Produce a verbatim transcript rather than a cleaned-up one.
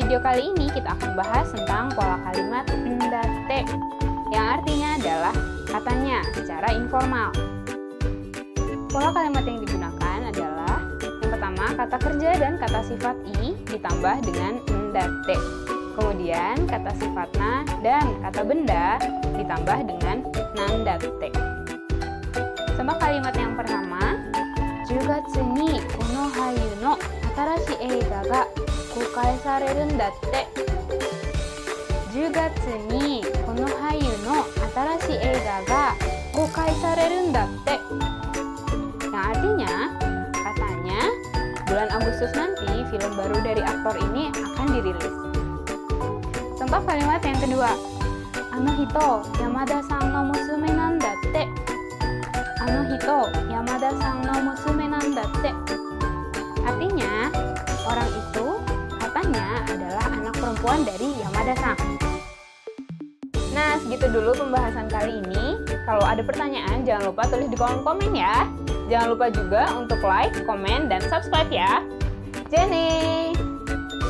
video kali ini kita akan bahas tentang pola kalimat ndate, yang artinya adalah katanya secara informal. Pola kalimat yang digunakan adalah yang pertama kata kerja dan kata sifat i ditambah dengan ndate. Kemudian kata sifat na dan kata benda ditambah dengan nandate. Sama kalimat yang pertama, Jugatsu ni kono hayu no atarashii eiga ga koukai sareru ndatte. Jugatsu ni kono hayu no atarashii eiga ga koukai sareru ndatte. Yang artinya, katanya bulan Agustus nanti film baru dari aktor ini akan dirilis. Contoh kalimat yang kedua, Ano hito Yamada-san no musume nandatte. Ano hito Yamada-san no musume nandatte. Artinya, orang itu katanya adalah anak perempuan dari Yamada-san. Nah, segitu dulu pembahasan kali ini. Kalau ada pertanyaan, jangan lupa tulis di kolom komen ya. Jangan lupa juga untuk like, komen, dan subscribe ya. Jenny!